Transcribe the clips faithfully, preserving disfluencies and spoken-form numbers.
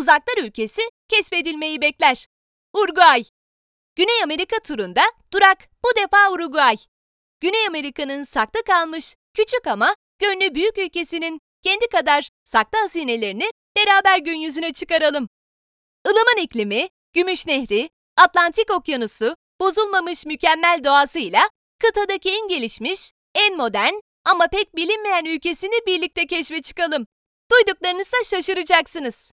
uzaklar ülkesi keşfedilmeyi bekler. Uruguay. Güney Amerika turunda durak bu defa Uruguay. Güney Amerika'nın saklı kalmış, küçük ama gönlü büyük ülkesinin kendi kadar saklı hazinelerini beraber gün yüzüne çıkaralım. Ilıman iklimi, Gümüş Nehri, Atlantik Okyanusu, bozulmamış mükemmel doğasıyla kıtadaki en gelişmiş, en modern ama pek bilinmeyen ülkesini birlikte keşfe çıkalım. Duyduklarınızda şaşıracaksınız.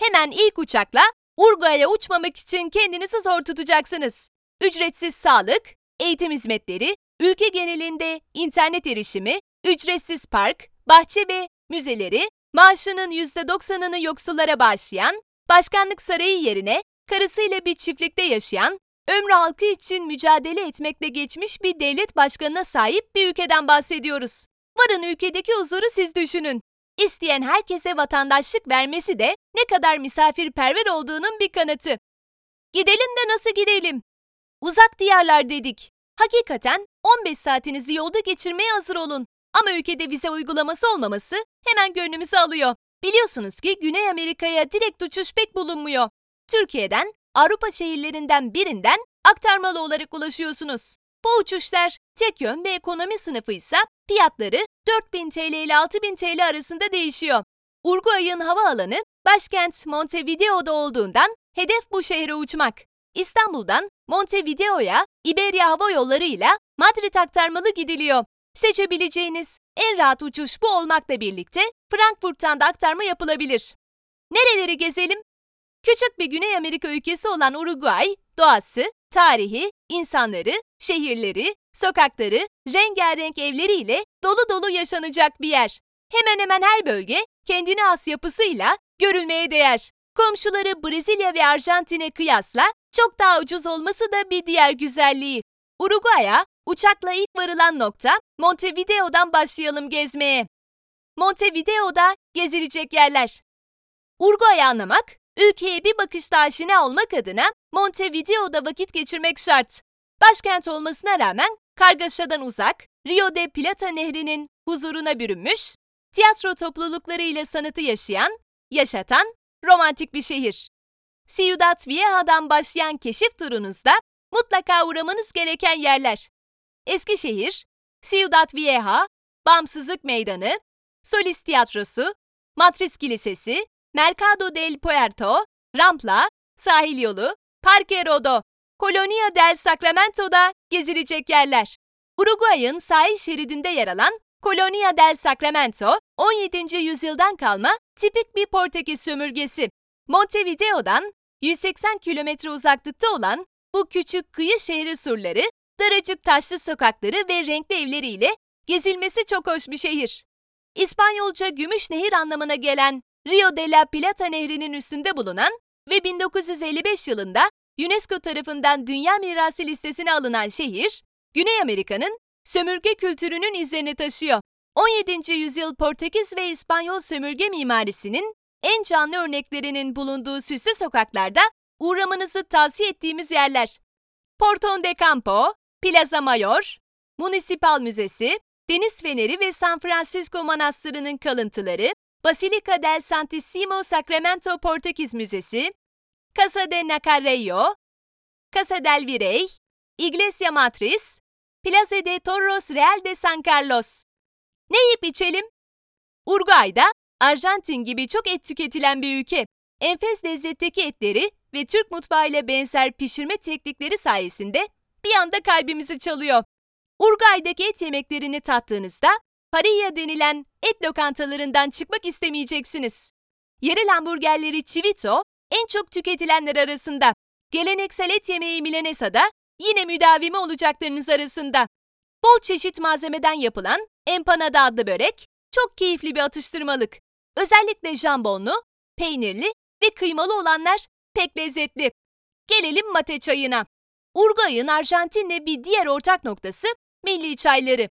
Hemen ilk uçakla Uruguay'a uçmamak için kendinizi zor tutacaksınız. Ücretsiz sağlık, eğitim hizmetleri, ülke genelinde internet erişimi, ücretsiz park, bahçe ve müzeleri, maaşının yüzde doksanını yoksullara bağışlayan, başkanlık sarayı yerine karısıyla bir çiftlikte yaşayan, ömrü halkı için mücadele etmekle geçmiş bir devlet başkanına sahip bir ülkeden bahsediyoruz. Varın ülkedeki huzuru siz düşünün. İsteyen herkese vatandaşlık vermesi de ne kadar misafirperver olduğunun bir kanıtı. Gidelim de nasıl gidelim? Uzak diyarlar dedik. Hakikaten on beş saatinizi yolda geçirmeye hazır olun. Ama ülkede vize uygulaması olmaması hemen gönlümüzü alıyor. Biliyorsunuz ki Güney Amerika'ya direkt uçuş pek bulunmuyor. Türkiye'den, Avrupa şehirlerinden birinden aktarmalı olarak ulaşıyorsunuz. Bu uçuşlar tek yön ve ekonomi sınıfı ise fiyatları dört bin TL ile altı bin TL arasında değişiyor. Uruguay'ın havaalanı başkent Montevideo'da olduğundan hedef bu şehre uçmak. İstanbul'dan Montevideo'ya Iberia Hava Yolları ile Madrid aktarmalı gidiliyor. Seçebileceğiniz en rahat uçuş bu olmakla birlikte Frankfurt'tan da aktarma yapılabilir. Nereleri gezelim? Küçük bir Güney Amerika ülkesi olan Uruguay, doğası, tarihi, insanları, şehirleri, sokakları, rengarenk evleriyle dolu dolu yaşanacak bir yer. Hemen hemen her bölge kendine has yapısıyla görülmeye değer. Komşuları Brezilya ve Arjantin'e kıyasla çok daha ucuz olması da bir diğer güzelliği. Uruguay'a uçakla ilk varılan nokta Montevideo'dan başlayalım gezmeye. Montevideo'da gezilecek yerler. Uruguay'ı anlamak, ülkeye bir bakışta aşina olmak adına Montevideo'da vakit geçirmek şart. Başkent olmasına rağmen kargaşadan uzak, Rio de Plata Nehri'nin huzuruna bürünmüş, tiyatro topluluklarıyla sanatı yaşayan, yaşatan romantik bir şehir. Ciudad Vieja'dan başlayan keşif turunuzda mutlaka uğramanız gereken yerler. Eskişehir, Ciudad Vieja, Bağımsızlık Meydanı, Solis Tiyatrosu, Matriz Kilisesi, Mercado del Puerto, Rambla, Sahil Yolu, Parque Rodó, Colonia del Sacramento'da gezilecek yerler. Uruguay'ın sahil şeridinde yer alan Colonia del Sacramento, on yedinci yüzyıldan kalma tipik bir Portekiz sömürgesi. Montevideo'dan yüz seksen kilometre uzaklıkta olan bu küçük kıyı şehri surları, daracık taşlı sokakları ve renkli evleriyle gezilmesi çok hoş bir şehir. İspanyolca Gümüş Nehir anlamına gelen Rio de la Plata Nehri'nin üstünde bulunan ve bin dokuz yüz elli beş yılında UNESCO tarafından Dünya Mirası listesine alınan şehir, Güney Amerika'nın sömürge kültürünün izlerini taşıyor. on yedinci yüzyıl Portekiz ve İspanyol sömürge mimarisinin en canlı örneklerinin bulunduğu süslü sokaklarda uğramanızı tavsiye ettiğimiz yerler. Portón de Campo, Plaza Mayor, Municipal Müzesi, Deniz Feneri ve San Francisco Manastırı'nın kalıntıları, Basílica del Santísimo Sacramento Portekiz Müzesi, Casa de Nacarrejo, Casa del Virrey, Iglesia Matriz, Plaza de Toros Real de San Carlos. Ne yiyip içelim? Uruguay'da Arjantin gibi çok et tüketilen bir ülke. Enfes lezzetteki etleri ve Türk mutfağıyla benzer pişirme teknikleri sayesinde bir anda kalbimizi çalıyor. Uruguay'daki et yemeklerini tattığınızda Parilla denilen et lokantalarından çıkmak istemeyeceksiniz. Yerel hamburgerleri Chivito en çok tüketilenler arasında. Geleneksel et yemeği Milanesa'da yine müdavimi olacaklarınız arasında. Bol çeşit malzemeden yapılan empanada adlı börek çok keyifli bir atıştırmalık. Özellikle jambonlu, peynirli ve kıymalı olanlar pek lezzetli. Gelelim mate çayına. Uruguay'ın Arjantin'le bir diğer ortak noktası milli çayları.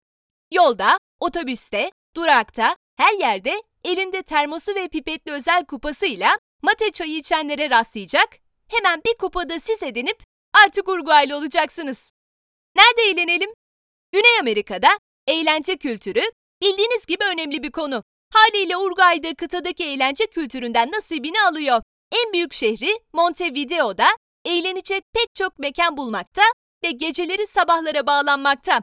Yolda, otobüste, durakta, her yerde elinde termosu ve pipetli özel kupasıyla mate çayı içenlere rastlayacak, hemen bir kupada siz edinip artık Uruguaylı olacaksınız. Nerede eğlenelim? Güney Amerika'da eğlence kültürü bildiğiniz gibi önemli bir konu. Haliyle Uruguay'da kıtadaki eğlence kültüründen nasibini alıyor. en büyük şehri Montevideo'da eğlenecek pek çok mekan bulmakta ve geceleri sabahlara bağlanmakta.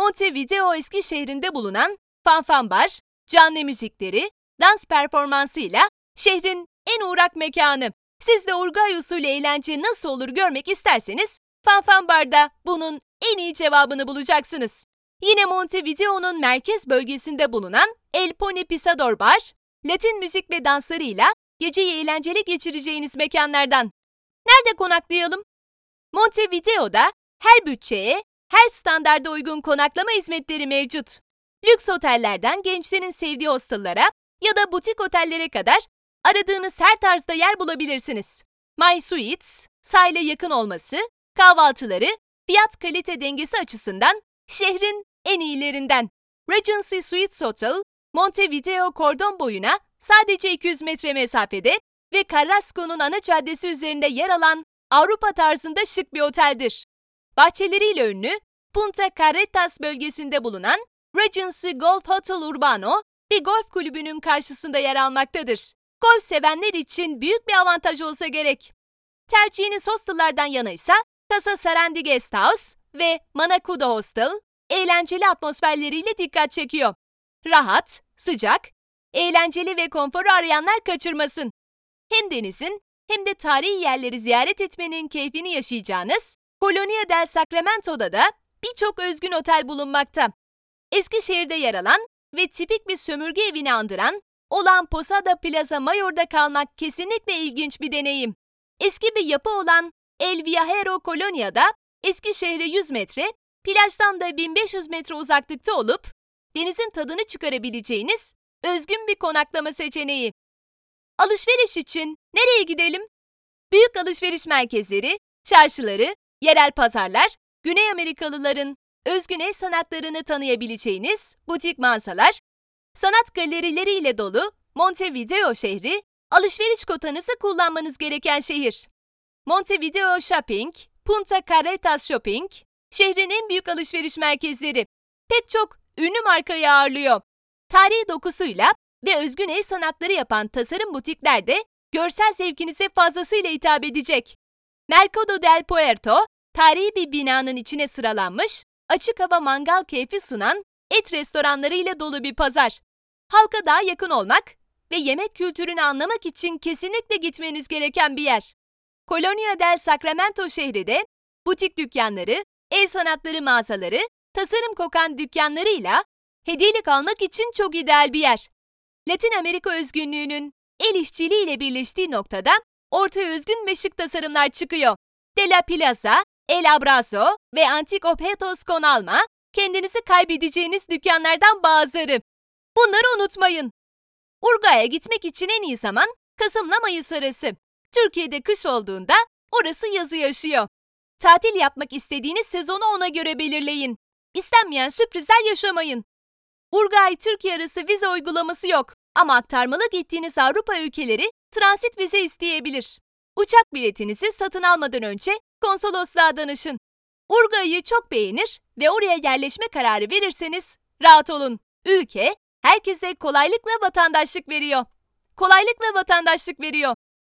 Montevideo eski şehrinde bulunan Fanfan Bar, canlı müzikleri, dans performansıyla şehrin en uğrak mekanı. Siz de Uruguay usulü eğlence nasıl olur görmek isterseniz Fanfan Bar'da bunun en iyi cevabını bulacaksınız. Yine Montevideo'nun merkez bölgesinde bulunan El Pony Pisador Bar, Latin müzik ve danslarıyla geceyi eğlenceli geçireceğiniz mekanlardan. Nerede konaklayalım? Montevideo'da her bütçeye, her standarda uygun konaklama hizmetleri mevcut. Lüks otellerden gençlerin sevdiği hostellara ya da butik otellere kadar aradığınız her tarzda yer bulabilirsiniz. My Suites, sahile yakın olması, kahvaltıları, fiyat kalite dengesi açısından şehrin en iyilerinden. Regency Suites Hotel, Montevideo kordon boyuna sadece iki yüz metre mesafede ve Carrasco'nun ana caddesi üzerinde yer alan Avrupa tarzında şık bir oteldir. Bahçeleriyle ünlü Punta Carretas bölgesinde bulunan Regency Golf Hotel Urbano bir golf kulübünün karşısında yer almaktadır. Golf sevenler için büyük bir avantaj olsa gerek. Tercihiniz hostellardan yana ise Casa Sarandi Guest House ve Manakuda Hostel eğlenceli atmosferleriyle dikkat çekiyor. Rahat, sıcak, eğlenceli ve konforu arayanlar kaçırmasın. Hem denizin hem de tarihi yerleri ziyaret etmenin keyfini yaşayacağınız Colonia del Sacramento'da da birçok özgün otel bulunmakta. Eskişehir'de yer alan ve tipik bir sömürge evini andıran olan Posada Plaza Mayor'da kalmak kesinlikle ilginç bir deneyim. Eski bir yapı olan El Viajero Colonia'da Eskişehir'e yüz metre, plajdan da bin beş yüz metre uzaklıkta olup denizin tadını çıkarabileceğiniz özgün bir konaklama seçeneği. Alışveriş için nereye gidelim? Büyük alışveriş merkezleri, çarşıları, yerel pazarlar, Güney Amerikalıların özgün el sanatlarını tanıyabileceğiniz butik mağazalar, sanat galerileriyle dolu Montevideo şehri, alışveriş kotanızı kullanmanız gereken şehir. Montevideo Shopping, Punta Carretas Shopping, şehrin en büyük alışveriş merkezleri. Pek çok ünlü markayı ağırlıyor. Tarihi dokusuyla ve özgün el sanatları yapan tasarım butikler de görsel zevkinize fazlasıyla hitap edecek. Mercado del Puerto, tarihi bir binanın içine sıralanmış, açık hava mangal keyfi sunan et restoranlarıyla dolu bir pazar. Halka daha yakın olmak ve yemek kültürünü anlamak için kesinlikle gitmeniz gereken bir yer. Colonia del Sacramento şehri de butik dükkanları, el sanatları mağazaları, tasarım kokan dükkanlarıyla hediyelik almak için çok ideal bir yer. Latin Amerika özgünlüğünün el işçiliğiyle birleştiği noktada ortaya özgün ve şık tasarımlar çıkıyor. De la Plaza, El Abrazo ve Antik Objetos con Alma, kendinizi kaybedeceğiniz dükkanlardan bazıları. Bunları unutmayın. Uruguay'a gitmek için en iyi zaman Kasım'la Mayıs arası. Türkiye'de kış olduğunda orası yazı yaşıyor. Tatil yapmak istediğiniz sezonu ona göre belirleyin. İstenmeyen sürprizler yaşamayın. Uruguay-Türkiye arası vize uygulaması yok ama aktarmalı gittiğiniz Avrupa ülkeleri transit vize isteyebilir. Uçak biletinizi satın almadan önce konsolosluğa danışın. Uruguay'ı çok beğenir ve oraya yerleşme kararı verirseniz rahat olun. Ülke herkese kolaylıkla vatandaşlık veriyor. Kolaylıkla vatandaşlık veriyor.